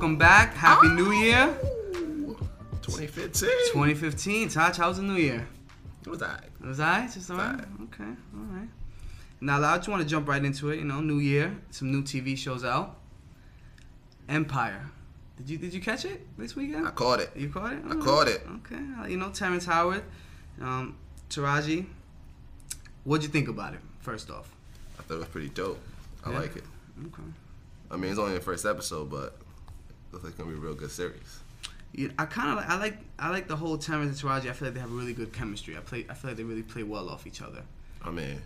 Welcome back. Happy New Year. 2015. 2015. Taj, how was the New Year? It was all right. It was all right? Just all right? Okay. All right. Now, I just want to jump right into it. You know, New Year. Some new TV shows out. Empire. Did you catch it this weekend? I caught it. You caught it? I caught it. Okay. You know, Terrence Howard, Taraji. What'd you think about it, first off? I thought it was pretty dope. I like it. Okay. I mean, it's only the first episode, but it looks like it's going to be a real good series. Yeah, I like the whole Terrence and Taraji. I feel like they have really good chemistry. I feel like they really play well off each other. I mean,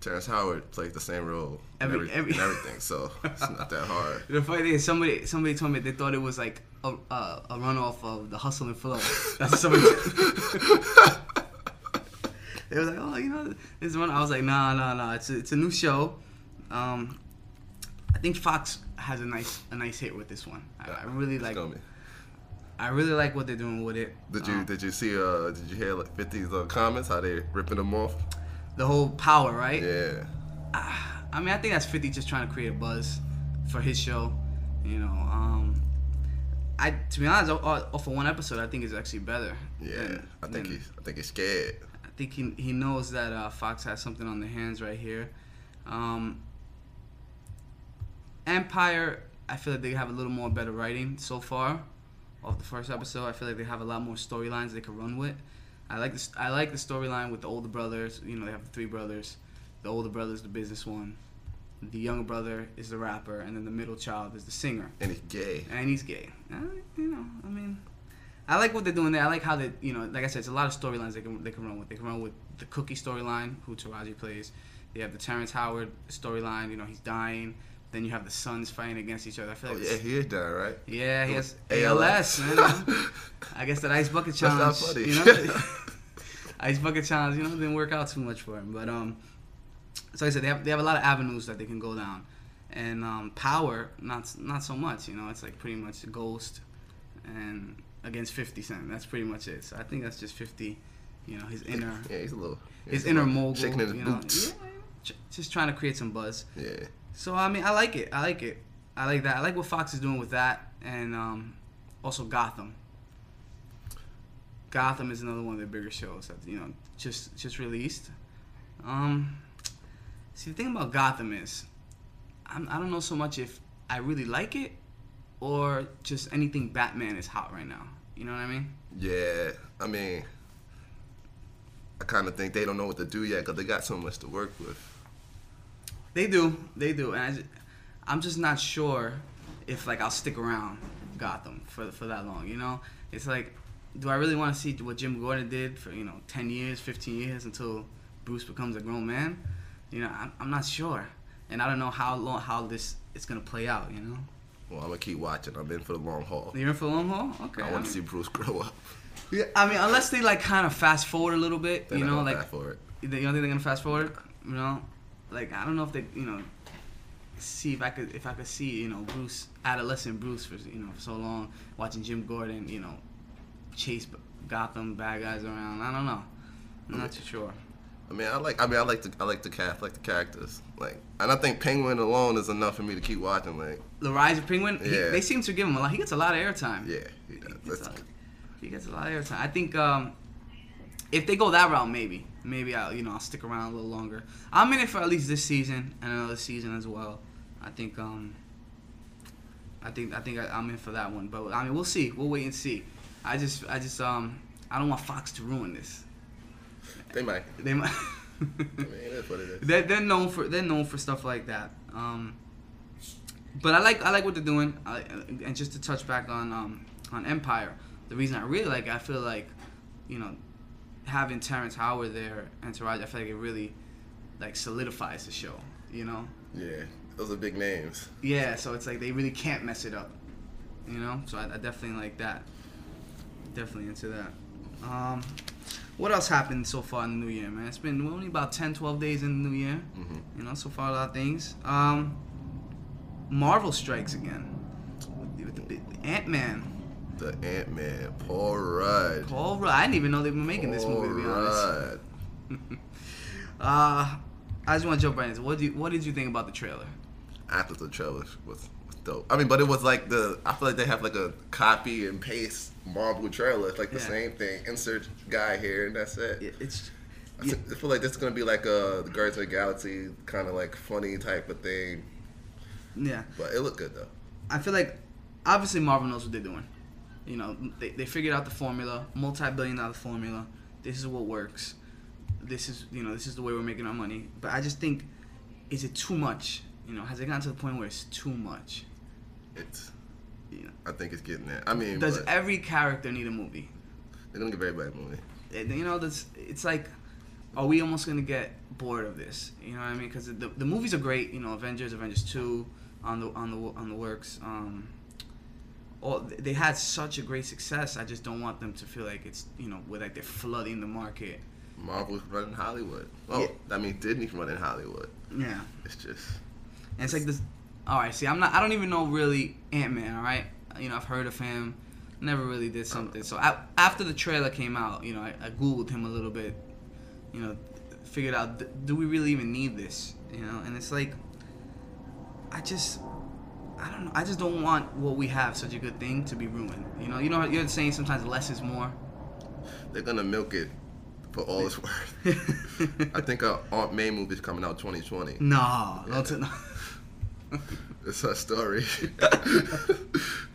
Terrence Howard played the same role in everything, so it's not that hard. The funny thing is, somebody told me they thought it was like a runoff of The Hustle and Flow. That's what somebody said. They was like, oh, you know, this one. I was like, nah. It's a new show. I think Fox has a nice hit with this one. I really like what they're doing with it. Did you hear like 50's comments, how they ripping them off? The whole power, right? Yeah. I mean, I think that's 50 just trying to create a buzz for his show. You know, to be honest, off of one episode, I think it's actually better. Yeah, I think he's scared. I think he knows that Fox has something on their hands right here. Empire, I feel like they have a little more better writing so far. Off the first episode, I feel like they have a lot more storylines they could run with. I like the storyline with the older brothers. You know, they have the three brothers. The older brother is the business one. The younger brother is the rapper, and then the middle child is the singer. And he's gay. You know, I mean, I like what they're doing there. I like how they, you know, like I said, it's a lot of storylines they can run with. They can run with the Cookie storyline, who Taraji plays. They have the Terrence Howard storyline. You know, he's dying. Then you have the sons fighting against each other. I feel like he is dying, right? Yeah, he has ALS, man. I guess that ice bucket challenge. That's not funny. You know? Ice bucket challenge, you know, didn't work out too much for him. But so like I said, they have a lot of avenues that they can go down, and Power not so much. You know, it's like pretty much a Ghost and against 50 Cent. That's pretty much it. So I think that's just 50. You know, his inner mogul, shaking his boots. Yeah, just trying to create some buzz. Yeah. So, I mean, I like it. I like that. I like what Fox is doing with that, and also Gotham. Gotham is another one of their bigger shows that, you know, just released. See, the thing about Gotham is I don't know so much if I really like it or just anything Batman is hot right now. You know what I mean? Yeah. I mean, I kind of think they don't know what to do yet because they got so much to work with. They do, and I'm just not sure if like I'll stick around Gotham for that long. You know, it's like, do I really want to see what Jim Gordon did for 10 years, 15 years until Bruce becomes a grown man? You know, I'm not sure, and I don't know how this is gonna play out. You know. Well, I'm gonna keep watching. I'm in for the long haul. You're in for the long haul? Okay. I want to see Bruce grow up. Yeah, I mean, unless they like kind of fast forward a little bit, you know, like fast forward. You don't think they're gonna fast forward? You know. Like, I don't know if they, you know, see if I could see, you know, Bruce, adolescent Bruce for, you know, for so long, watching Jim Gordon, you know, chase Gotham bad guys around. I don't know. I'm not too sure. I like the characters. Like, and I think Penguin alone is enough for me to keep watching. Like, the rise of Penguin. Yeah. They seem to give him a lot. He gets a lot of airtime. Yeah, he gets a lot of airtime. I think if they go that route, maybe I'll stick around a little longer. I'm in it for at least this season and another season as well. I think I'm in for that one. But I mean, we'll see. We'll wait and see. I just I don't want Fox to ruin this. They might. I mean, that's what it is. They're known for stuff like that. But I like what they're doing. And just to touch back on Empire, the reason I really like it, I feel like, you know, having Terrence Howard there and Taraji, I feel like it really like solidifies the show, you know? Yeah, those are big names. Yeah, so it's like they really can't mess it up, you know? So I definitely like that. Definitely into that. What else happened so far in the new year, man? It's been only about 10, 12 days in the new year. Mm-hmm. You know, so far a lot of things. Marvel strikes again with the Ant-Man. The Ant-Man, Paul Rudd. I didn't even know they were making this movie, to be honest. I just want to jump right into it. What did you think about the trailer? I thought the trailer was dope. I mean, but it was like the, I feel like they have like a copy and paste Marvel trailer. It's like the same thing. Insert guy here and that's it. Yeah, it's. I feel like this is going to be like a Guardians of the Galaxy kind of like funny type of thing. Yeah. But it looked good though. I feel like obviously Marvel knows what they're doing. You know, they figured out the formula, multi-billion-dollar formula. This is what works. This is, you know, this is the way we're making our money. But I just think, is it too much? You know, has it gotten to the point where it's too much? It's. You know, I think it's getting there. I mean, does every character need a movie? They're gonna give everybody a movie. And, you know, this, it's like, are we almost gonna get bored of this? You know what I mean? Because the movies are great. You know, Avengers 2, on the works. All, they had such a great success. I just don't want them to feel like it's, you know, where like they're flooding the market. Marvel's running Hollywood. Well, yeah. I mean, Disney's running Hollywood. Yeah. It's just. And it's like this. All right. See, I'm not. I don't even know really Ant-Man. All right. You know, I've heard of him. Never really did something. So after the trailer came out, you know, I Googled him a little bit. You know, figured out, do we really even need this? You know, and it's like, I don't know. I just don't want what we have, such a good thing, to be ruined. You know, you're saying sometimes less is more. They're gonna milk it for all it's worth. I think our Aunt May movie's coming out 2020. No, yeah. No. It's her story.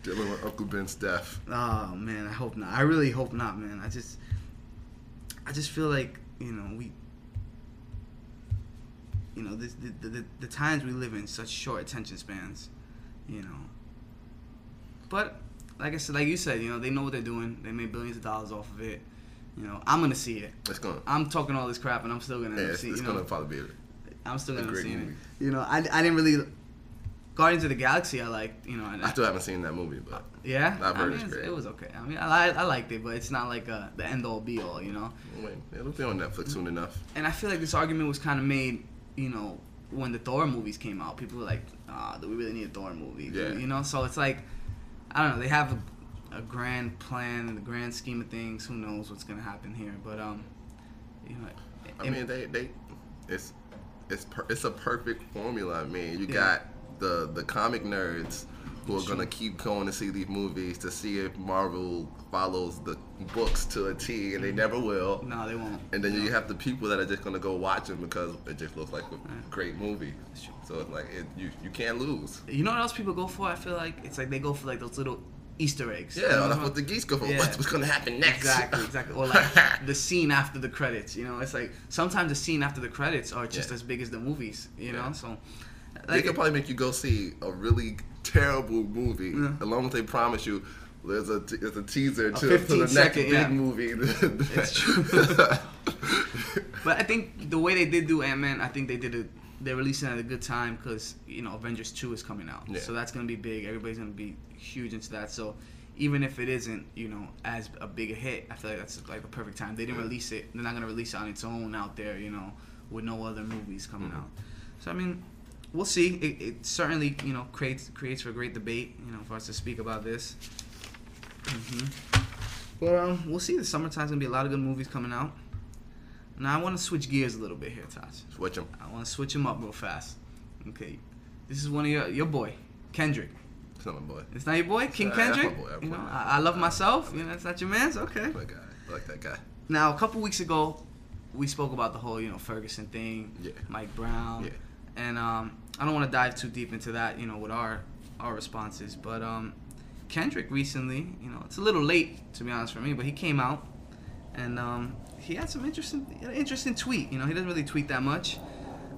Dealing with Uncle Ben's death. Oh man, I hope not. I really hope not, man. I just feel like. You know, the times we live in, such short attention spans, you know. But like I said, like you said, you know, they know what they're doing. They made billions of dollars off of it. You know, I'm gonna see it. I'm talking all this crap, and I'm still gonna see it. It's gonna probably be. I'm still gonna see it. You know, I didn't really. Guardians of the Galaxy, I liked. You know, I still haven't seen that movie, but yeah, I've heard it's great. It was okay. I mean, I liked it, but it's not like the end all be all, you know. Wait, it'll be on Netflix soon enough. And I feel like this argument was kind of made, you know, when the Thor movies came out. People were like, "Do we really need a Thor movie?" Yeah. You know, so it's like, I don't know. They have a grand plan in the grand scheme of things. Who knows what's gonna happen here? But you know, it's a perfect formula. I mean, you got. The comic nerds who are gonna keep going to see these movies to see if Marvel follows the books to a T, and they never will. No, they won't. And then you have the people that are just gonna go watch them because it just looks like a great movie. So it's like you can't lose. You know what else people go for? I feel like it's like they go for like those little Easter eggs. Yeah, you know that's what the geeks go for. Yeah. What's gonna happen next? Exactly. Or like the scene after the credits. You know, it's like sometimes the scene after the credits are just as big as the movies. You know, so. They could probably make you go see a really terrible movie, as long as they promise you there's a teaser to the next big movie. It's true. But I think the way they did do Ant-Man, I think they're releasing it at a good time because, you know, Avengers 2 is coming out. Yeah. So that's going to be big. Everybody's going to be huge into that. So even if it isn't, you know, as a big a hit, I feel like that's like the perfect time. They didn't release it. They're not going to release it on its own out there, you know, with no other movies coming out. So, I mean... We'll see. It certainly, you know, creates for a great debate, you know, for us to speak about this. But we'll see. The summertime's gonna be a lot of good movies coming out. Now I want to switch gears a little bit here, Taj. Switch them. I want to switch them up real fast. Okay, this is one of your boy, Kendrick. It's not my boy. It's not your boy, King Kendrick. That's my boy. You know, I love myself. You know, it's not your man's. Okay. My guy. I like that guy. Now, a couple weeks ago, we spoke about the whole, you know, Ferguson thing. Yeah. Mike Brown. Yeah. And I don't want to dive too deep into that, you know, with our responses. But Kendrick recently, you know, it's a little late, to be honest, for me. But he came out, and he had some interesting tweet. You know, he doesn't really tweet that much.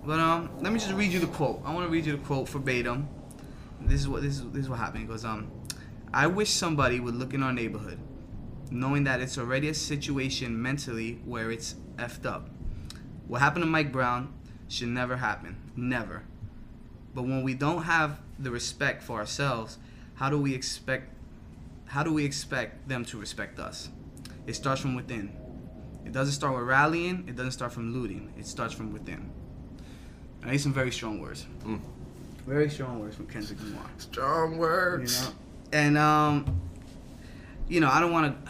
But let me just read you the quote. I want to read you the quote verbatim. This is what happened. He goes, I wish somebody would look in our neighborhood, knowing that it's already a situation mentally where it's effed up. What happened to Mike Brown should never happen. Never. But when we don't have the respect for ourselves, how do we expect them to respect us? It starts from within. It doesn't start with rallying. It doesn't start from looting. It starts from within. I need some very strong words. Very strong words from Kendrick Lamar. Strong words. You know? And you know, I don't want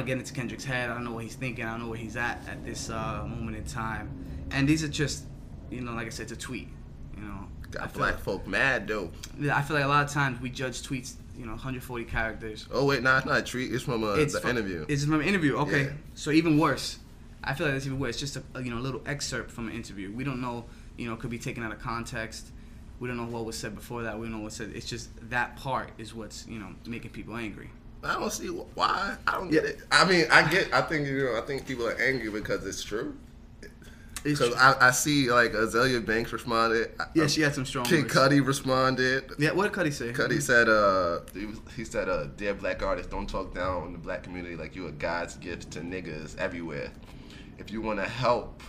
to get into Kendrick's head. I don't know what he's thinking. I don't know where he's at this moment in time. And these are just, you know, like I said, it's a tweet. You know, Got black folk mad though. Yeah, I feel like a lot of times we judge tweets, you know, 140 characters. Oh wait, nah, it's not a tweet. It's from the interview. It's from an interview. Okay, yeah. So even worse. I feel like that's even worse. Just a little excerpt from an interview. We don't know. You know, could be taken out of context. We don't know what was said before that. We don't know what said. It's just that part is what's, you know, making people angry. I don't see why. I don't get it. I mean, I think people are angry because it's true. Because I see, like, Azealia Banks responded. Yeah, she had some strong words. Kid Cudi responded. Yeah, what did Cudi say? Cudi said, he said, dear black artists, don't talk down on the black community like you are God's gift to niggas everywhere. If you want to help,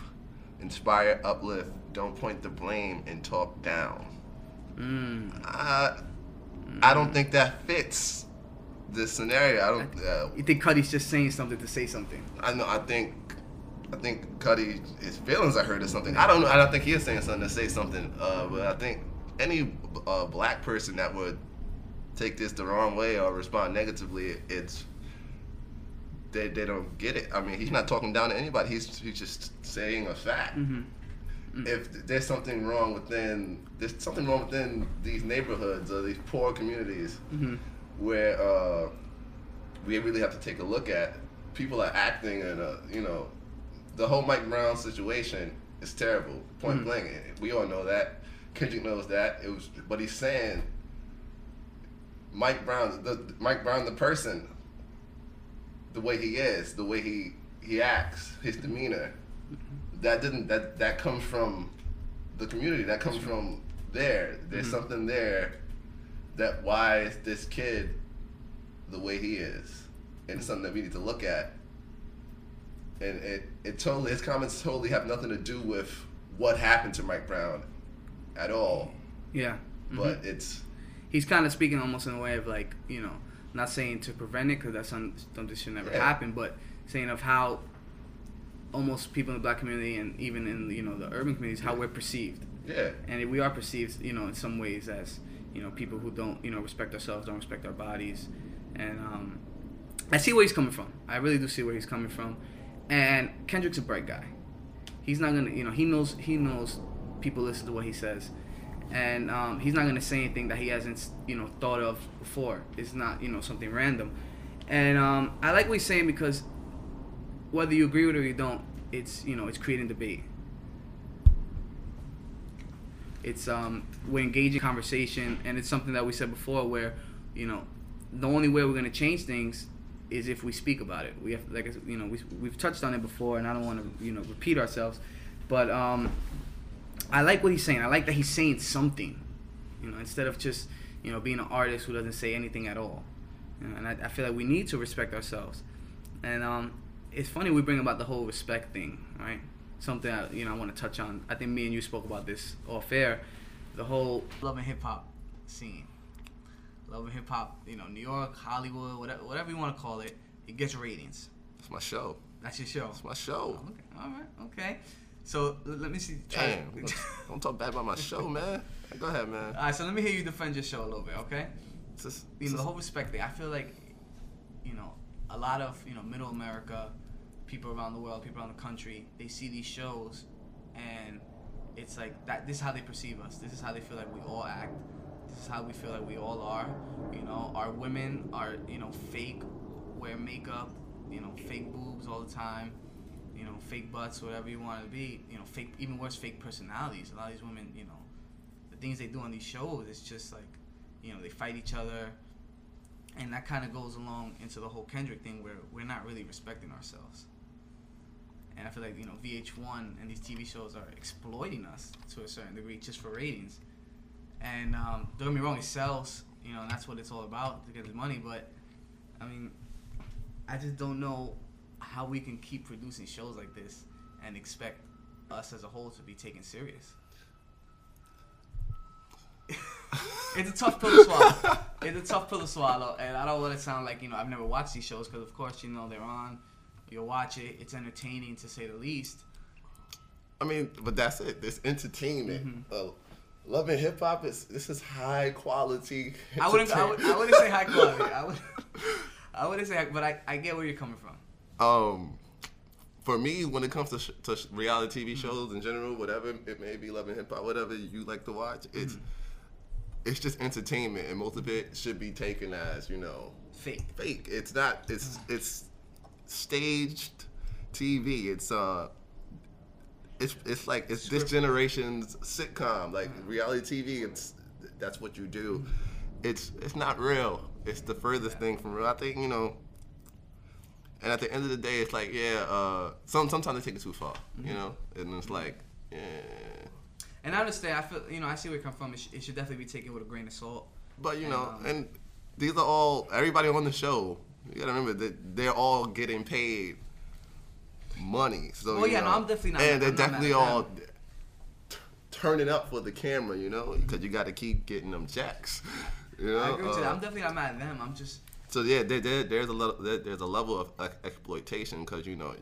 inspire, uplift, don't point the blame and talk down. I don't think that fits this scenario. I don't. You think Cudi's just saying something to say something? I know. I think Cudi, his feelings are hurt or something. I don't know. I don't think he is saying something to say something. But I think any black person that would take this the wrong way or respond negatively, they don't get it. I mean, he's not talking down to anybody. He's just saying a fact. Mm-hmm. If there's something wrong within these neighborhoods or these poor communities, mm-hmm. where we really have to take a look at, people are acting in a, you know, the whole Mike Brown situation is terrible, point blank. We all know that. Kendrick knows that. It was, but he's saying Mike Brown the person, the way he is, the way he acts, his demeanor. That comes from the community. That comes from there. There's something there that why is this kid the way he is, and it's something that we need to look at. And it totally, his comments totally have nothing to do with what happened to Mike Brown at all. Yeah, but he's kind of speaking almost in a way of, like, you know, not saying to prevent it because that's something should never happen, but saying of how almost people in the black community and even in, you know, the urban communities, how we're perceived. Yeah. And we are perceived, you know, in some ways as, you know, people who don't, you know, respect ourselves, don't respect our bodies. And I see where he's coming from. I really do see where he's coming from. And Kendrick's a bright guy. He's not going to, you know, he knows people listen to what he says. And he's not going to say anything that he hasn't, you know, thought of before. It's not, you know, something random. And I like what he's saying because whether you agree with it or you don't, it's, you know, it's creating debate. It's we're engaging conversation, and it's something that we said before where, you know, the only way we're going to change things is if we speak about it. We have, like, you know, we've touched on it before, and I don't want to, you know, repeat ourselves, but I like what he's saying. I like that he's saying something, you know, instead of just, you know, being an artist who doesn't say anything at all. You know, and I feel like we need to respect ourselves. And it's funny we bring about the whole respect thing, right? Something that, you know, I want to touch on. I think me and you spoke about this off air. The whole Love and Hip Hop scene. Love and Hip Hop, you know, New York, Hollywood, whatever you want to call it, it gets ratings. It's my show. That's your show. It's my show. Oh, okay. All right. Okay. So let me see. Damn. Don't talk bad about my show, man. Go ahead, man. All right. So let me hear you defend your show a little bit, okay? You know, the whole respect thing. I feel like, you know, a lot of, you know, middle America, people around the world, people around the country, they see these shows and it's like that. This is how they perceive us. This is how they feel like we all act. This is how we feel like we all are. You know, our women are, you know, fake, wear makeup, you know, fake boobs all the time, you know, fake butts, whatever you want to be, you know, fake, even worse, fake personalities. A lot of these women, you know, the things they do on these shows, it's just like, you know, they fight each other. And that kind of goes along into the whole Kendrick thing where we're not really respecting ourselves. And I feel like, you know, VH1 and these TV shows are exploiting us to a certain degree just for ratings. And don't get me wrong, it sells, you know, and that's what it's all about, to get the money. But, I mean, I just don't know how we can keep producing shows like this and expect us as a whole to be taken serious. It's a tough pill to swallow. It's a tough pill to swallow, and I don't want to sound like, you know, I've never watched these shows because, of course, you know, they're on. You'll watch it. It's entertaining, to say the least. I mean, but that's it. It's entertainment. Mm-hmm. Love and Hip Hop is high quality. I wouldn't say high quality. I wouldn't say, but I get where you're coming from. for me, when it comes to reality TV shows in general, whatever it may be, Love and Hip Hop, whatever you like to watch, it's just entertainment, and most of it should be taken as, you know, fake. It's not. It's staged TV. It's like it's this generation's sitcom, like reality TV. That's what you do. It's not real. It's the furthest thing from real. I think, you know. And at the end of the day, it's like, sometimes they take it too far, you know? And it's like, yeah. And I understand, I see where you come from. It should definitely be taken with a grain of salt. But, and these are all, everybody on the show, you gotta remember that they're all getting paid money. So, I'm definitely not. And they're definitely all turning up for the camera, you know? Because you gotta keep getting them checks, you know? I agree with you. I'm definitely not mad at them. I'm just... So yeah, there's a level of exploitation because Mona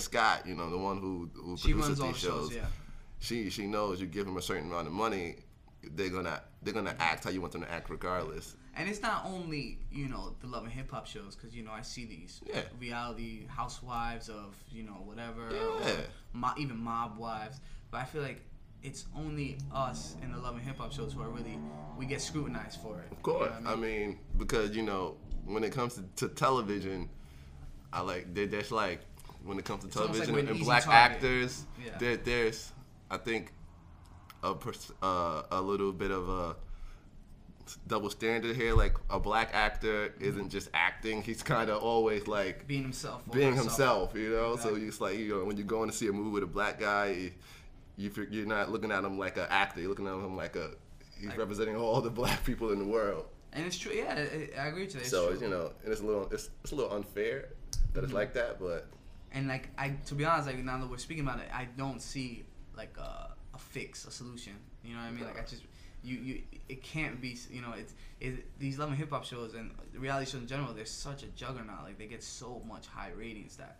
Scott, the one who produces these shows, she knows you give them a certain amount of money, they're gonna act how you want them to act regardless. And it's not only the Love and Hip Hop shows because I see these reality housewives of whatever, even mob wives, but I feel like. It's only us in the Love and Hip Hop shows who are really, we get scrutinized for it. Of course. I mean, because, when it comes to television, when it comes to television like and black target. Actors, there's, I think, a little bit of a double standard here. Like, a black actor isn't just acting. He's kind of always, like, being himself. Exactly. So, it's like, when you're going to see a movie with a black guy, you're not looking at him like an actor. You're looking at him like he's representing all the black people in the world. And it's true. Yeah, I agree with you. So and it's a little unfair that it's like that, but. And to be honest, now that we're speaking about it, I don't see a fix, a solution. You know what I mean? No. It can't be. These Love and Hip Hop shows and reality shows in general. They're such a juggernaut. Like they get so much high ratings that.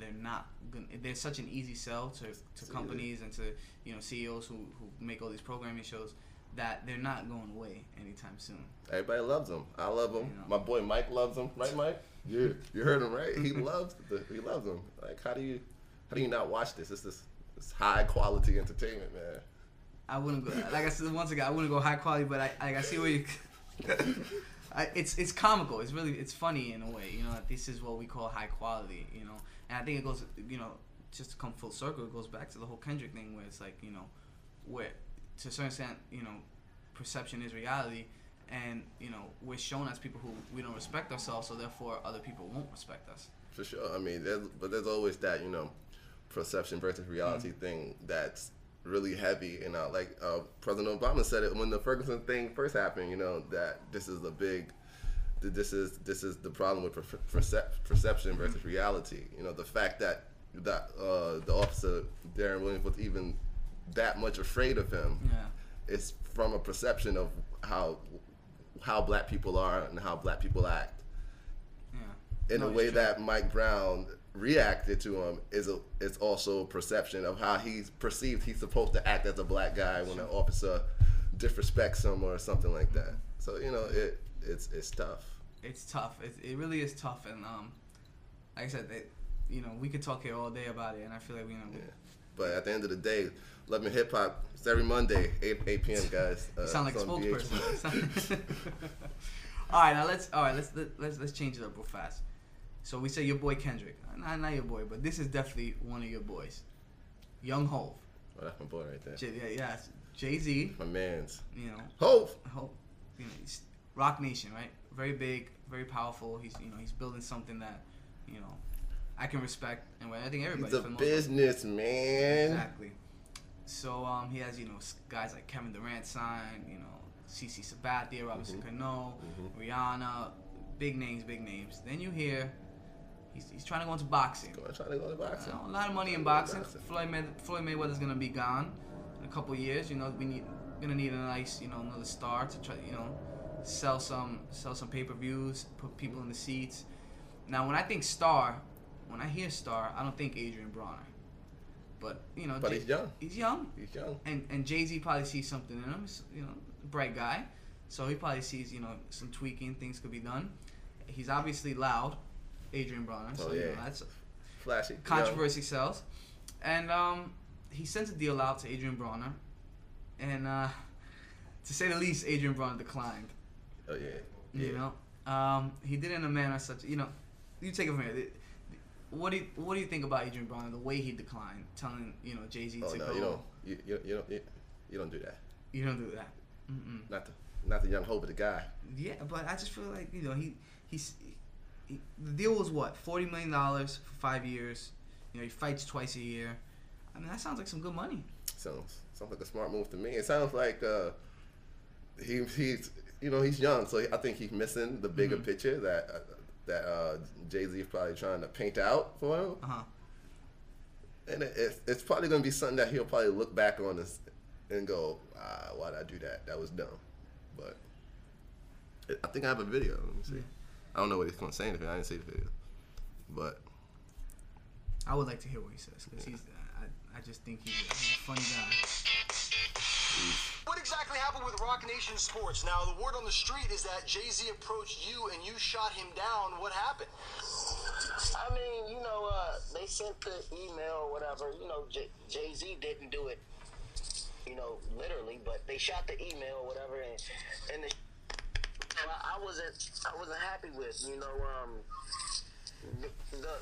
They're not gonna. They're such an easy sell to companies and to CEOs who make all these programming shows that they're not going away anytime soon. Everybody loves them. I love them. My boy Mike loves them, right, Mike? Yeah, you heard him, right? He loves them. Like, how do you not watch this? It's high quality entertainment, man. I wouldn't go. Like I said once again, I wouldn't go high quality, but I see where you. It's comical. It's funny in a way. That this is what we call high quality. And I think it goes, just to come full circle, it goes back to the whole Kendrick thing where it's like, where to a certain extent, perception is reality. And, we're shown as people who we don't respect ourselves, so therefore other people won't respect us. For sure. I mean, there's always that, perception versus reality thing that's really heavy. And President Obama said it when the Ferguson thing first happened, that this is a big... This is the problem with perception versus reality. The fact that the officer Darren Williams was even that much afraid of him. Yeah. It's from a perception of how black people are and how black people act. Yeah. In the way that Mike Brown reacted to him it's also a perception of how he's perceived he's supposed to act as a black guy when an officer disrespects him or something like that. So It's tough. It's tough. It really is tough, and like I said, we could talk here all day about it, and I feel like we. But at the end of the day, Love and Hip Hop. It's every Monday, 8 p.m. guys. You sound like a spokesperson. All right, now let's change it up real fast. So we say your boy Kendrick, not your boy, but this is definitely one of your boys, Young Hov. Oh, that's my boy right there. Yeah, Jay-Z. My man's. Hov. Roc Nation, right? Very big, very powerful. He's he's building something that I can respect, and I think everybody. He's a businessman. Exactly. So he has guys like Kevin Durant signed, CeCe Sabathia, Robinson Cano, Rihanna, big names. Then you hear he's trying to go into boxing. A lot of money in boxing. Floyd Mayweather's gonna be gone in a couple years. We're gonna need a nice another star to try sell some pay-per-views, put people in the seats. Now, when I hear star, I don't think Adrien Broner. But, But he's young. He's young. And Jay-Z probably sees something in him. He's, bright guy. So he probably sees, some tweaking, things could be done. He's obviously loud, Adrien Broner. So, that's Flashy. Controversy sells. And he sends a deal out to Adrien Broner. And to say the least, Adrien Broner declined. Oh, yeah. You know? He did it in a manner such, you know, you take it from here. What do you think about Adrien Broner, the way he declined, telling, you know, Jay-Z to go? You don't do that. You don't do that. Mm-mm. Not the young hoe, but the guy. Yeah, but I just feel like, you know, he the deal was what? $40 million for 5 years. You know, he fights twice a year. I mean, that sounds like some good money. Sounds like a smart move to me. It sounds like he's, you know, he's young, so I think he's missing the bigger picture that Jay-Z is probably trying to paint out for him. Uh-huh. And it's probably going to be something that he'll probably look back on and go, why did I do that? That was dumb. But I think I have a video. Let me see. Yeah. I don't know what he's going to say in the video. I didn't see the video. But I would like to hear what he says, because I just think he's a funny guy. What exactly happened with Roc Nation Sports? Now, the word on the street is that Jay-Z approached you and you shot him down. What happened? I mean, you know, they sent the email or whatever. You know, Jay-Z didn't do it, you know, literally, but they shot the email or whatever, and the I wasn't happy with, you know,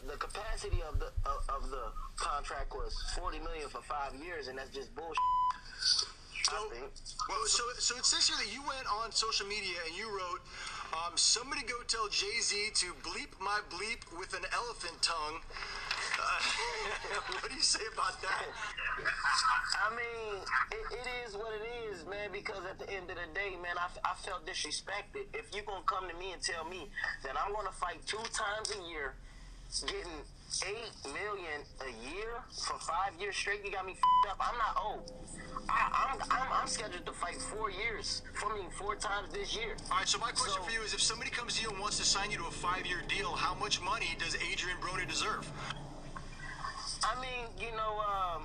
the capacity of the contract was $40 million for 5 years, and that's just bullshit. So it says here that you went on social media and you wrote, somebody go tell Jay-Z to bleep my bleep with an elephant tongue. What do you say about that? I mean, it is what it is, man, because at the end of the day, man, I felt disrespected. If you're going to come to me and tell me that I'm going to fight 2 times a year, getting $8 million a year for 5 years straight, you got me f***ed up. I'm not old. I'm scheduled to fight 4 years. I mean, 4 times this year. All right. So my question for you is, if somebody comes to you and wants to sign you to a 5-year deal, how much money does Adrien Broner deserve? I mean, you know, I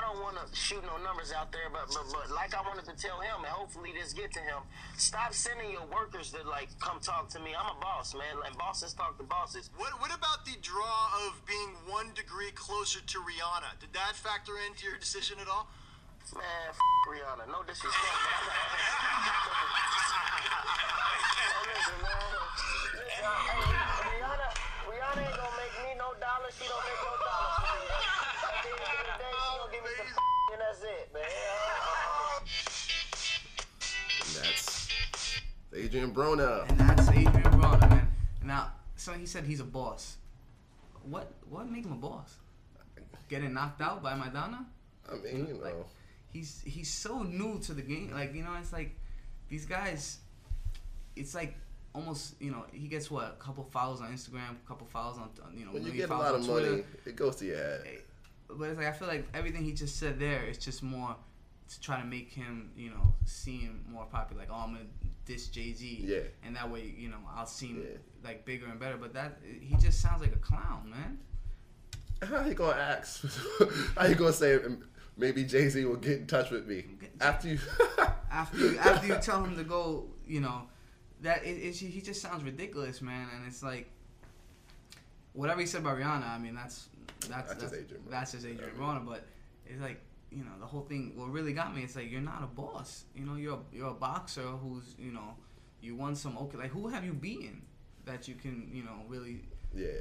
don't want to shoot no numbers out there, but like I wanted to tell him, and hopefully this get to him, stop sending your workers to, like, come talk to me. I'm a boss, man, and bosses talk to bosses. What about the draw of being 1 degree closer to Rihanna? Did that factor into your decision at all? Man, f*** Rihanna. No disrespect, man. Rihanna ain't gonna make me no dollars. She don't make no dollars. And that's it, man. That's Adrien Broner. And that's Adrien Broner, man. Now, so he said he's a boss. What makes him a boss? Getting knocked out by Madonna? I mean, you know, like, he's so new to the game. Like, you know, it's like these guys. It's like almost, you know, he gets what, a couple follows on Instagram, a couple follows on, you know, when you get a lot of money, it goes to your head. But it's like, I feel like everything he just said there is just more to try to make him, you know, seem more popular. Like, oh, I'm gonna diss Jay-Z, yeah, and that way, you know, I'll seem like bigger and better. But that, he just sounds like a clown, man. How you gonna ask? How you gonna say maybe Jay-Z will get in touch with me after you tell him to go? You know, that he just sounds ridiculous, man. And it's like, whatever he said about Rihanna, I mean, that's just Adrien Broner. But it's like, you know, the whole thing. What really got me, it's like, you're not a boss. You know, you're a boxer who's, you know, you won some. Okay, like, who have you beaten that you can, you know, really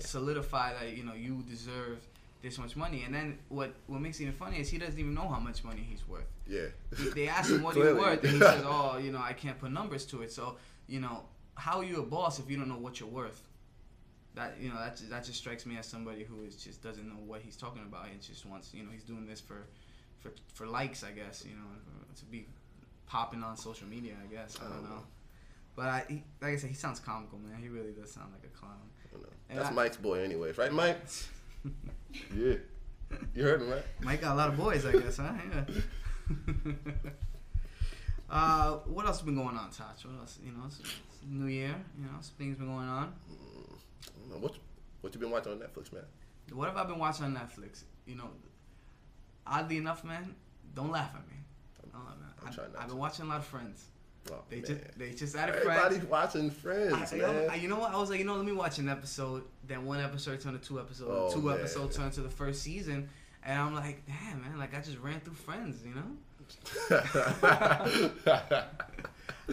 solidify that, you know, you deserve this much money? And then what makes it even funny is he doesn't even know how much money he's worth. Yeah. They ask him what he's worth, and he says, oh, you know, I can't put numbers to it. So, you know, how are you a boss if you don't know what you're worth? That, you know, that just strikes me as somebody who is just doesn't know what he's talking about. He just wants, you know, he's doing this for likes, I guess, you know, to be popping on social media, I guess. I don't know. But like I said, he sounds comical, man. He really does sound like a clown. I don't know. That's Mike's boy anyways, right, Mike? Yeah. You heard him, right? Mike got a lot of boys, I guess, huh? Yeah. What else has been going on, Tosh? What else? You know, it's New Year. You know, some things been going on. What you been watching on Netflix, man? What have I been watching on Netflix? You know, oddly enough, man, don't laugh at me. I've been watching a lot of Friends. Oh, they just had a friend. Everybody's watching Friends, man. You know what? I was like, you know, let me watch an episode. Then one episode turned to two episodes. Oh, two episodes turned to the first season. And I'm like, damn, man. Like, I just ran through Friends, you know?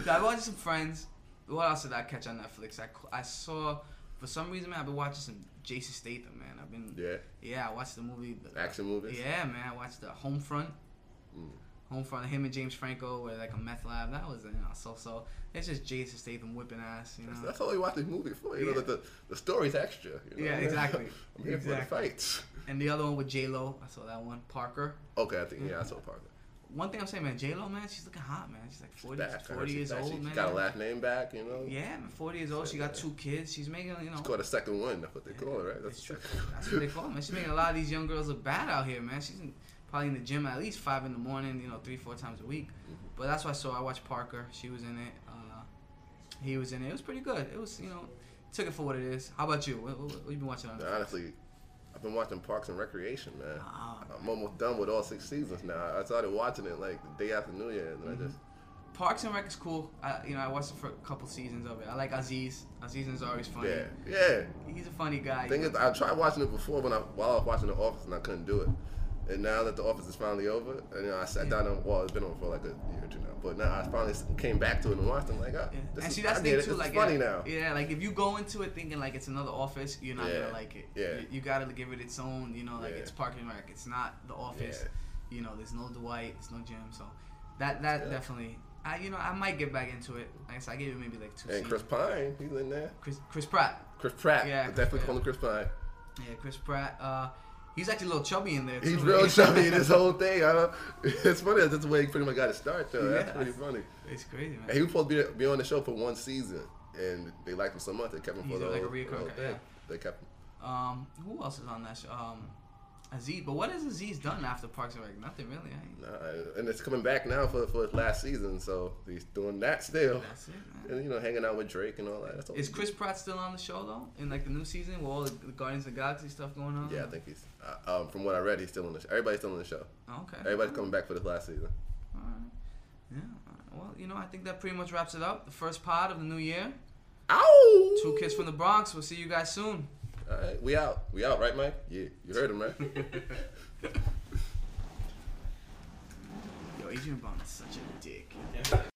So I watched some Friends. What else did I catch on Netflix? I saw, for some reason, man, I've been watching some Jason Statham, man. I've been... Yeah? Yeah, I watched the movie. Action movies? Yeah, man. I watched the Homefront. Mm. Homefront, him and James Franco were like a meth lab. That was, you know, so. It's just Jason Statham whipping ass, you know. That's all you watch the movie for. You know, the story's extra. You know? Yeah, exactly. I'm here for the fights. And the other one with J-Lo. I saw that one. Parker. Okay, I think, yeah, I saw Parker. One thing I'm saying, man, J-Lo, man, she's looking hot, man. She's like 40 years old, man. She got a last name back, you know. Yeah, man, 40 years old. She got 2 kids. She's making, you know. It's called a second one. That's what they call it, right? That's what they call it, man. She's making a lot of these young girls look bad out here, man. She's probably in the gym at least 5 in the morning, you know, 3-4 times a week. Mm-hmm. But that's what I saw. I watched Parker. She was in it. He was in it. It was pretty good. It was, you know, took it for what it is. How about you? What you been watching on? Honestly, I've been watching Parks and Recreation, man. Oh, I'm almost done with all 6 seasons now. I started watching it like the day after New Year, and mm-hmm. I just Parks and Rec is cool. I watched the couple seasons of it. I like Aziz. Aziz is always funny. Yeah. He's a funny guy. Thing is, I tried watching it before while I was watching The Office, and I couldn't do it. And now that The Office is finally over, and you know, I sat down and it's been on for like a year or two now. But now I finally came back to it and watched it. I'm like, that's funny now. Yeah, like if you go into it thinking like it's another Office, you're not gonna like it. Yeah, you gotta give it its own. You know, like it's Parks and Rec. It's not The Office. Yeah. You know, there's no Dwight, there's no Jim. So that definitely. I might get back into it. Like I said, I gave it maybe like 2 seasons. And Chris Pine, he's in there. Chris Pratt. Chris Pratt. Yeah, definitely calling Chris Pine. Yeah, Chris Pratt. He's actually a little chubby in there, too. He's real chubby in this whole thing. It's funny. That's the way he pretty much got to start, though. Yeah, that's pretty funny. It's crazy, man. And he was supposed to be on the show for 1 season, and they liked him so much, they kept him for the whole thing. They kept him. Who else is on that show? Aziz. But what has Aziz done after Parks and Rec? Nothing, really. And it's coming back now for his last season, so he's doing that still. That's it, man. And, you know, hanging out with Drake and all that. That's all. Is Chris Pratt still on the show, though? In, like, the new season with all the Guardians of the Galaxy stuff going on? Yeah, I think he's, from what I read, he's still on the show. Everybody's still on the show. Okay. Everybody's coming back for this last season. All right. Yeah. Well, you know, I think that pretty much wraps it up. The first pod of the new year. Ow! 2 Kids from the Bronx. We'll see you guys soon. All right, we out, right, Mike? Yeah, you heard him, right? Yo, Adrien Broner is such a dick.